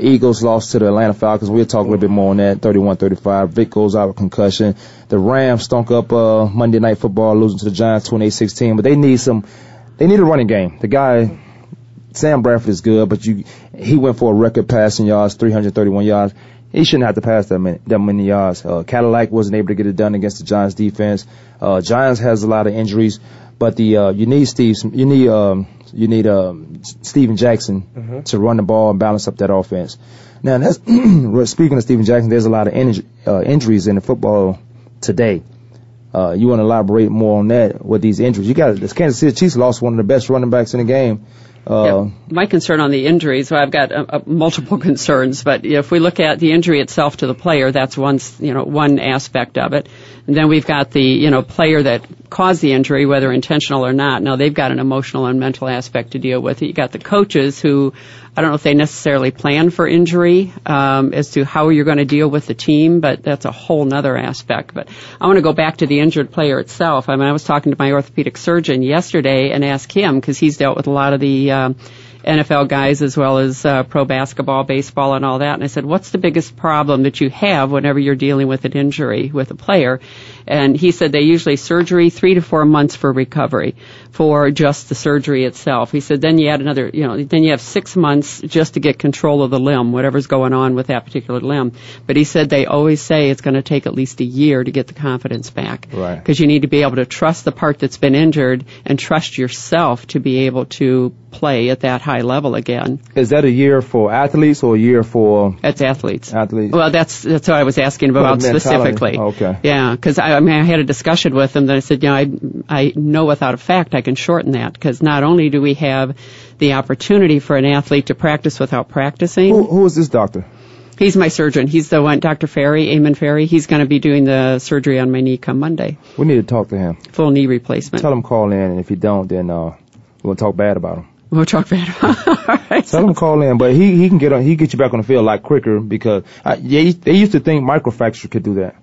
Eagles lost to the Atlanta Falcons. We'll talk a little bit more on that. 31-35. Vic goes out with concussion. The Rams stunk up Monday Night Football, losing to the Giants 28-16. But they need a running game. The guy. Sam Bradford is good, but he went for a record passing yards, 331 yards. He shouldn't have to pass that many yards. Cadillac wasn't able to get it done against the Giants defense. Giants has a lot of injuries, but you need Steven Jackson to run the ball and balance up that offense. Now, that's speaking of Steven Jackson, there's a lot of injuries in the football today. You want to elaborate more on that with these injuries? You got the Kansas City Chiefs lost one of the best running backs in the game. My concern on the injuries, well, I've got multiple concerns, but if we look at the injury itself to the player, that's one aspect of it. And then we've got the player that caused the injury, whether intentional or not. Now they've got an emotional and mental aspect to deal with. You got the coaches who, I don't know if they necessarily plan for injury as to how you're going to deal with the team, but that's a whole other aspect. But I want to go back to the injured player itself. I mean, I was talking to my orthopedic surgeon yesterday and asked him, because he's dealt with a lot of the NFL guys as well as pro basketball, baseball, and all that. And I said, what's the biggest problem that you have whenever you're dealing with an injury with a player? And he said they usually surgery 3 to 4 months for recovery for just the surgery itself. He said then you add another, then you have 6 months just to get control of the limb, whatever's going on with that particular limb. But he said they always say it's going to take at least a year to get the confidence back. Right. Because you need to be able to trust the part that's been injured and trust yourself to be able to play at that high level again. Is that a year for athletes or a year for? That's athletes. Athletes. Well, that's what I was asking about specifically. Okay. Yeah, because I had a discussion with them that I said, I know without a fact I can shorten that, because not only do we have the opportunity for an athlete to practice without practicing. Who is this doctor? He's my surgeon. He's the one, Dr. Ferry, Amon Ferry. He's going to be doing the surgery on my knee come Monday. We need to talk to him. Full knee replacement. Tell him call in, and if he don't, then we'll talk bad about him. We'll talk better. All right. Tell him call in, but he can get you back on the field a lot quicker, because they used to think microfracture could do that.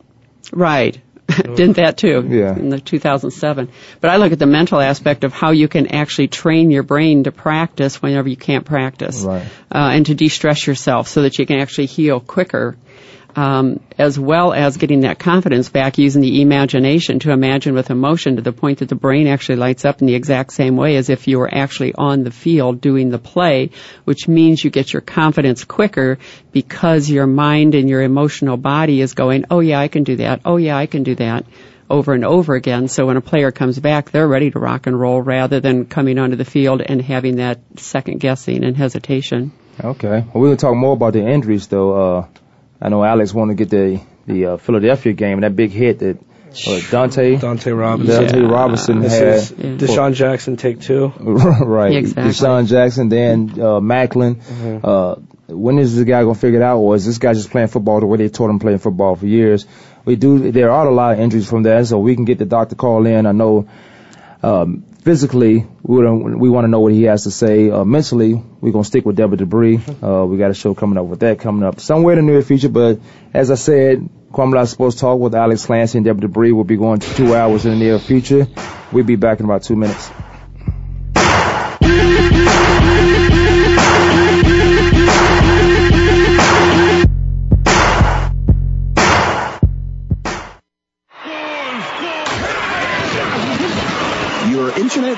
Right. Didn't that too? Yeah. In the 2007. But I look at the mental aspect of how you can actually train your brain to practice whenever you can't practice. Right. And to de-stress yourself so that you can actually heal quicker. As well as getting that confidence back using the imagination to imagine with emotion to the point that the brain actually lights up in the exact same way as if you were actually on the field doing the play, which means you get your confidence quicker because your mind and your emotional body is going, oh yeah, I can do that, oh yeah, I can do that, over and over again. So when a player comes back, they're ready to rock and roll rather than coming onto the field and having that second guessing and hesitation. Okay. Well, we're going to talk more about the injuries, though. I know Alex wanted to get the Philadelphia game and that big hit that Dante Robinson. Dante Robinson had Deshaun Jackson take two. Right. Yeah, exactly. Deshaun Jackson, then Macklin. Mm-hmm. When is this guy going to figure it out, or is this guy just playing football the way they taught him playing football for years? There are a lot of injuries from that, so we can get the doctor call in. I know physically we want to know what he has to say. Mentally, we're going to stick with Deborah DeBree. We got a show coming up with that coming up somewhere in the near future, but as I said, Kwame Sports Talk with Alex Clancy and Deborah DeBree will be going to 2 hours in the near future. We'll be back in about 2 minutes. Internet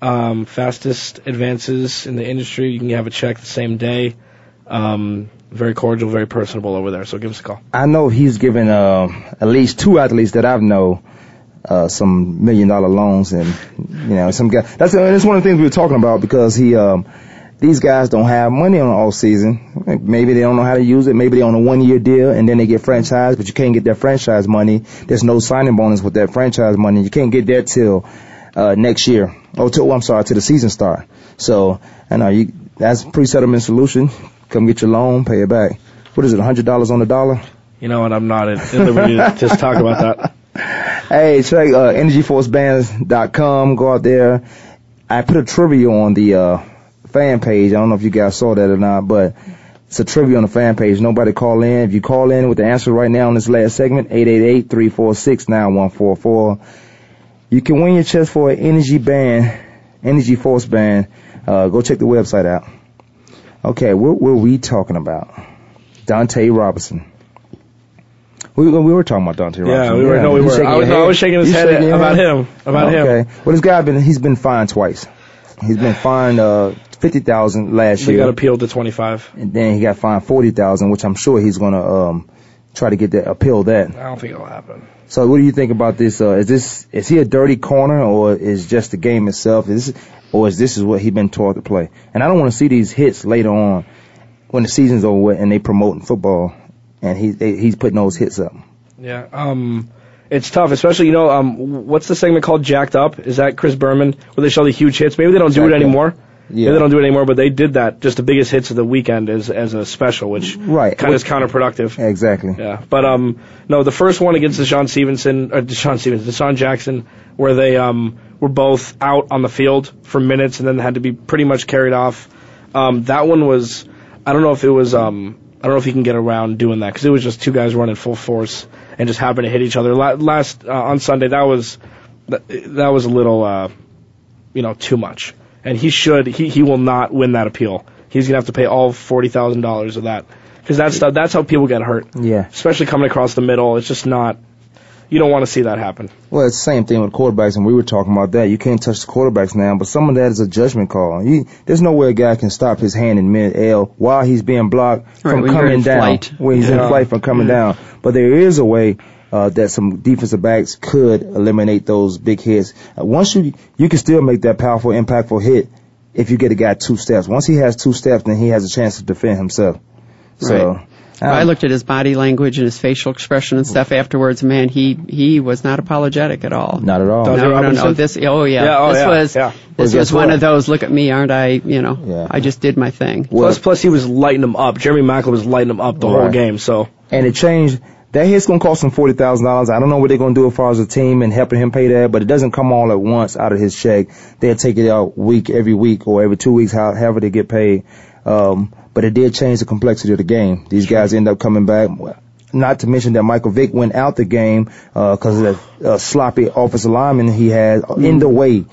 Fastest advances in the industry. You can have a check the same day. Very cordial, very personable over there. So give us a call. I know he's given at least two athletes that I've known some $1 million loans, and you know, some guy. That's one of the things we were talking about, because he, these guys don't have money on the off season. Maybe they don't know how to use it. Maybe they're on a 1 year deal and then they get franchised, but you can't get their franchise money. There's no signing bonus with that franchise money. You can't get that till next year, till the season start. So I know that's pre-settlement solution. Come get your loan, pay it back. What is it, $100 on the dollar? You know what? I'm not at liberty to just talk about that. Hey, check EnergyForceBands.com. Go out there. I put a trivia on the fan page. I don't know if you guys saw that or not, but it's a trivia on the fan page. Nobody call in. If you call in with the answer right now on this last segment, 888-346-9144, you can win your chance for an Energy Force Band. Go check the website out. Okay, what were we talking about? Dante Robinson. We were talking about Dante Robinson. Yeah, we were. I was shaking his head about him. Okay. Well, this guy he's been fined twice. He's been fined $50,000 last year. He got appealed to $25,000. And then he got fined $40,000, which I'm sure he's gonna try to get that appeal. That I don't think it'll happen. So, what do you think about this? Is he a dirty corner, or is just the game itself? Is this what he's been taught to play? And I don't want to see these hits later on when the season's over and they promoting football. And he's putting those hits up. Yeah, it's tough, especially, you know, what's the segment called, Jacked Up? Is that Chris Berman, where they show the huge hits? Maybe they don't do it anymore. Yeah. And they don't do it anymore, but they did that, just the biggest hits of the weekend as a special, which kind of is counterproductive. Exactly. Yeah. But, no, the first one against DeSean Jackson, where they were both out on the field for minutes and then had to be pretty much carried off. That one was, I don't know if it was, I don't know if he can get around doing that, because it was just two guys running full force and just happened to hit each other. Last on Sunday, that was a little, too much. And he will not win that appeal. He's gonna have to pay all $40,000 of that, because that's how people get hurt. Yeah, especially coming across the middle. It's just not. You don't want to see that happen. Well, it's the same thing with quarterbacks, and we were talking about that. You can't touch the quarterbacks now, but some of that is a judgment call. There's no way a guy can stop his hand in mid-air while he's being blocked from coming down. When he's in flight from coming down. But there is a way that some defensive backs could eliminate those big hits. Once you can still make that powerful, impactful hit if you get a guy two steps. Once he has two steps, then he has a chance to defend himself. So. Right. I looked at his body language and his facial expression and stuff afterwards. Man, he was not apologetic at all. Not at all. No. This was one of those, look at me, aren't I, I just did my thing. Well, plus he was lighting them up. Jeremy Macklin was lighting them up the whole game. So. And it changed. That hit's going to cost him $40,000. I don't know what they're going to do as far as the team and helping him pay that, but it doesn't come all at once out of his check. They'll take it out every week or every 2 weeks, however they get paid. But it did change the complexity of the game. These guys end up coming back. Not to mention that Michael Vick went out the game because of the sloppy offensive lineman he had in the way.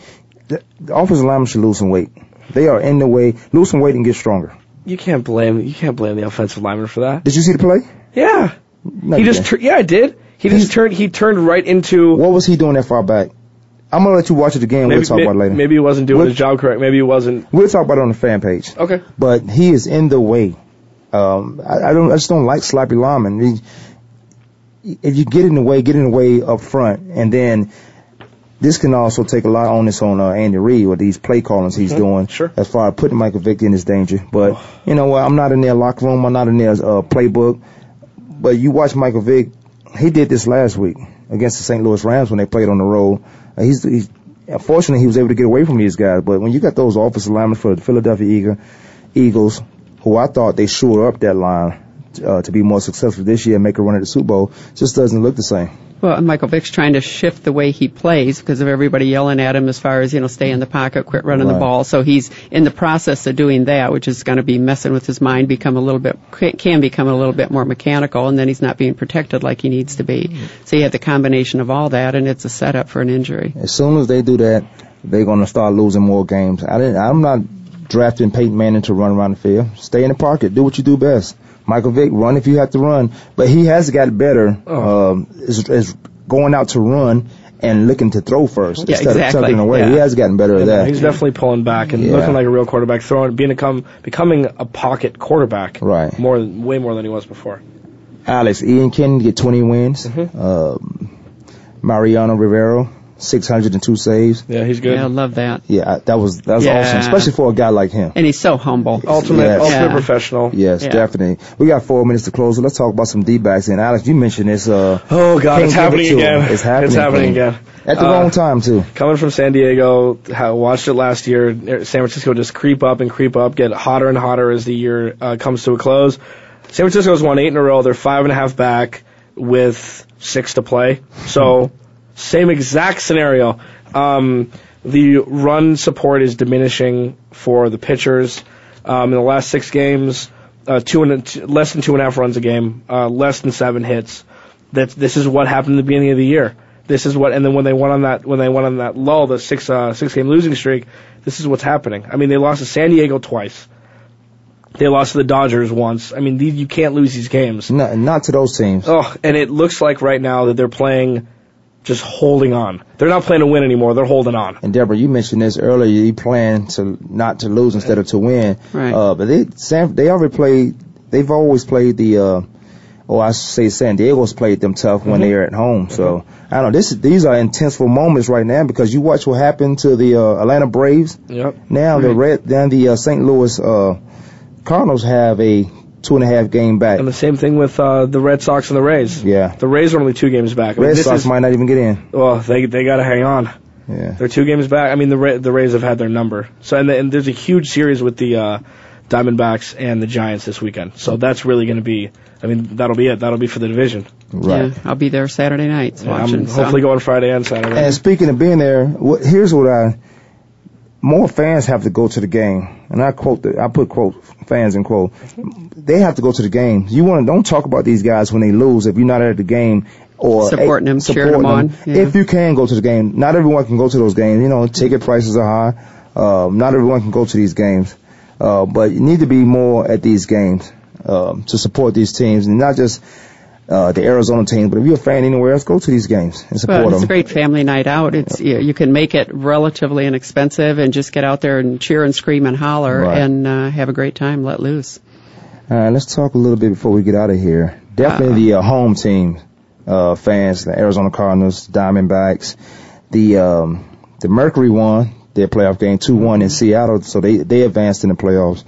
The offensive linemen should lose some weight. They are in the way. Lose some weight and get stronger. You can't blame the offensive lineman for that. Did you see the play? Yeah. No, he just I did. He turned right into. What was he doing that far back? I'm going to let you watch it again. We'll talk about it later. Maybe he wasn't doing his job correct. Maybe he wasn't. We'll talk about it on the fan page. Okay. But he is in the way. I just don't like sloppy linemen. If you get in the way up front. And then this can also take a lot of onus on Andy Reid with these play callings he's doing. Sure. As far as putting Michael Vick in his danger. But, you know what? I'm not in their locker room. I'm not in their playbook. But you watch Michael Vick. He did this last week against the St. Louis Rams when they played on the road. He's fortunately he was able to get away from these guys, but when you got those offensive linemen for the Philadelphia Eagles, who I thought they shored up that line to be more successful this year and make a run at the Super Bowl, just doesn't look the same. Well, and Michael Vick's trying to shift the way he plays because of everybody yelling at him as far as, stay in the pocket, quit running the ball. So he's in the process of doing that, which is going to be messing with his mind, can become a little bit more mechanical, and then he's not being protected like he needs to be. So you have the combination of all that, and it's a setup for an injury. As soon as they do that, they're going to start losing more games. I'm not drafting Peyton Manning to run around the field. Stay in the pocket. Do what you do best. Michael Vick, run if you have to run. But he has got better is going out to run and looking to throw first instead of tucking away. Yeah. He has gotten better at that. He's definitely pulling back and looking like a real quarterback, becoming a pocket quarterback way more than he was before. Alex, Ian Kenton get 20 wins. Mm-hmm. Mariano Rivera, 602 saves. Yeah, he's good. Yeah, I love that. Yeah, that was awesome, especially for a guy like him. And he's so humble. Ultimate professional. Yes, definitely. We got 4 minutes to close. So let's talk about some D-backs. And Alex, you mentioned this. Oh, God, it's happening again. It's happening again. At the wrong time, too. Coming from San Diego, watched it last year. San Francisco just creep up, get hotter and hotter as the year comes to a close. San Francisco's won 8 in a row. They're 5.5 back with 6 to play. So... Same exact scenario. The run support is diminishing for the pitchers. In the last 6 games, less than 2.5 runs a game, less than 7 hits. This is what happened at the beginning of the year. This is what, and then when they went on that lull, the six game losing streak, this is what's happening. I mean, they lost to San Diego twice. They lost to the Dodgers once. I mean, you can't lose these games. No, not to those teams. Oh, and it looks like right now that they're playing. Just holding on. They're not playing to win anymore. They're holding on. And Deborah, you mentioned this earlier. You plan to not to lose instead of to win. Right. But they've always played the. I say San Diego's played them tough when they are at home. Mm-hmm. So I don't know. These are intenseful moments right now because you watch what happened to the Atlanta Braves. Yep. Now the St. Louis Cardinals have a 2.5 game back. And the same thing with the Red Sox and the Rays. Yeah. The Rays are only 2 games back. Red Sox might not even get in. Well, they got to hang on. Yeah. They're two games back. I mean, the Rays have had their number. So and there's a huge series with the Diamondbacks and the Giants this weekend. So that's really going to be, I mean, that'll be it. That'll be for the division. Right. Yeah, I'll be there Saturday night watching. I'm hopefully going Friday and Saturday. And speaking of being there, more fans have to go to the game. And I put fans in quote. They have to go to the game. Don't talk about these guys when they lose if you're not at the game. Or supporting them, cheering them on. Yeah. If you can go to the game. Not everyone can go to those games. You know, ticket prices are high. Not everyone can go to these games. But you need to be more at these games to support these teams, and not just the Arizona team. But if you're a fan anywhere else, go to these games and support them. It's a great family night out. It's you can make it relatively inexpensive and just get out there and cheer and scream and holler and have a great time. Let loose. All right, let's talk a little bit before we get out of here. Definitely the home team. Fans, the Arizona Cardinals, Diamondbacks, the Mercury won their playoff game 2-1 in Seattle, so they advanced in the playoffs.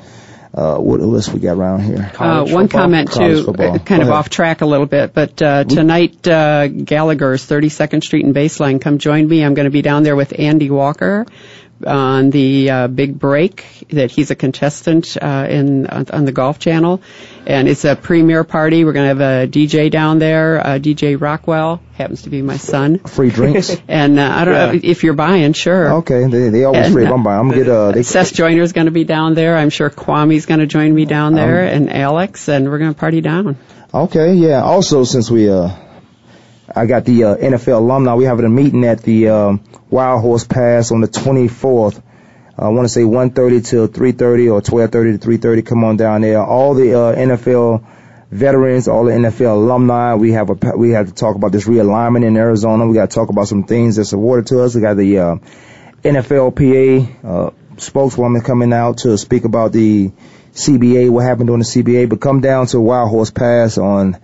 What else we got around here? One comment too, kind of off track a little bit, but tonight Gallagher's 32nd Street and Baseline. Come join me. I'm going to be down there with Andy Walker on the Big Break, that he's a contestant on the Golf Channel, and it's a premier party. We're going to have a DJ down there, DJ Rockwell, happens to be my son. Free drinks, and I don't know if you're buying. Sure, okay, they always free. I'm buying. I'm gonna get Seth Joyner's going to be down there. I'm sure Kwame's going to join me down there, and Alex, and we're going to party down. Okay, yeah. Also, since we I got the NFL alumni. We're having a meeting at the Wild Horse Pass on the 24th. I want to say 1:30 till 3:30 or 12:30 to 3:30. Come on down there. All the NFL veterans, all the NFL alumni. We have to talk about this realignment in Arizona. We got to talk about some things that's awarded to us. We got the NFLPA spokeswoman coming out to speak about the CBA, what happened during the CBA. But come down to Wild Horse Pass on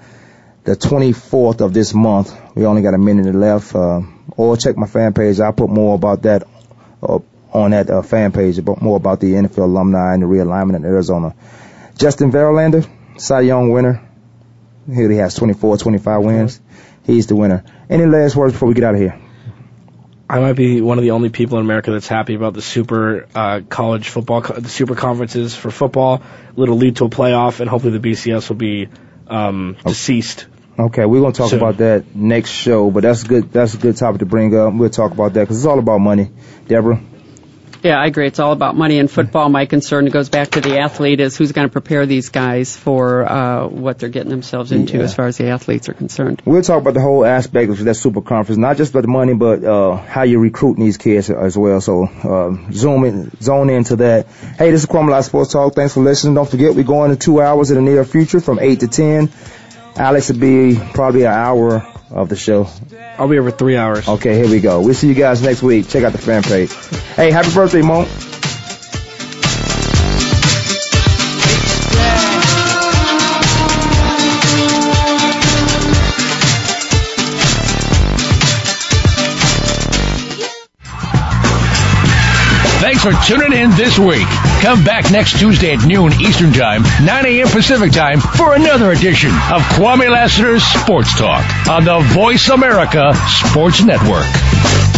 the 24th of this month. We only got a minute left. Or check my fan page. I'll put more about that on that fan page, but more about the NFL alumni and the realignment in Arizona. Justin Verlander, Cy Young winner. Here he has 25 wins. He's the winner. Any last words before we get out of here? I might be one of the only people in America that's happy about the super college football, the super conferences for football. It'll lead to a playoff, and hopefully the BCS will be deceased. Okay, we're going to talk about that next show, but that's good. That's a good topic to bring up. We'll talk about that because it's all about money. Deborah? Yeah, I agree. It's all about money in football. My concern goes back to the athlete is who's going to prepare these guys for what they're getting themselves into as far as the athletes are concerned. We'll talk about the whole aspect of that super conference, not just about the money, but how you're recruiting these kids as well. So zone into that. Hey, this is Kwame Live Sports Talk. Thanks for listening. Don't forget, we're going to 2 hours in the near future from 8 to 10. Alex will be probably an hour of the show. I'll be over 3 hours. Okay, here we go. We'll see you guys next week. Check out the fan page. Hey, happy birthday, Mo. Thanks for tuning in this week. Come back next Tuesday at noon Eastern Time, 9 a.m. Pacific Time, for another edition of Kwame Lassiter's Sports Talk on the Voice America Sports Network.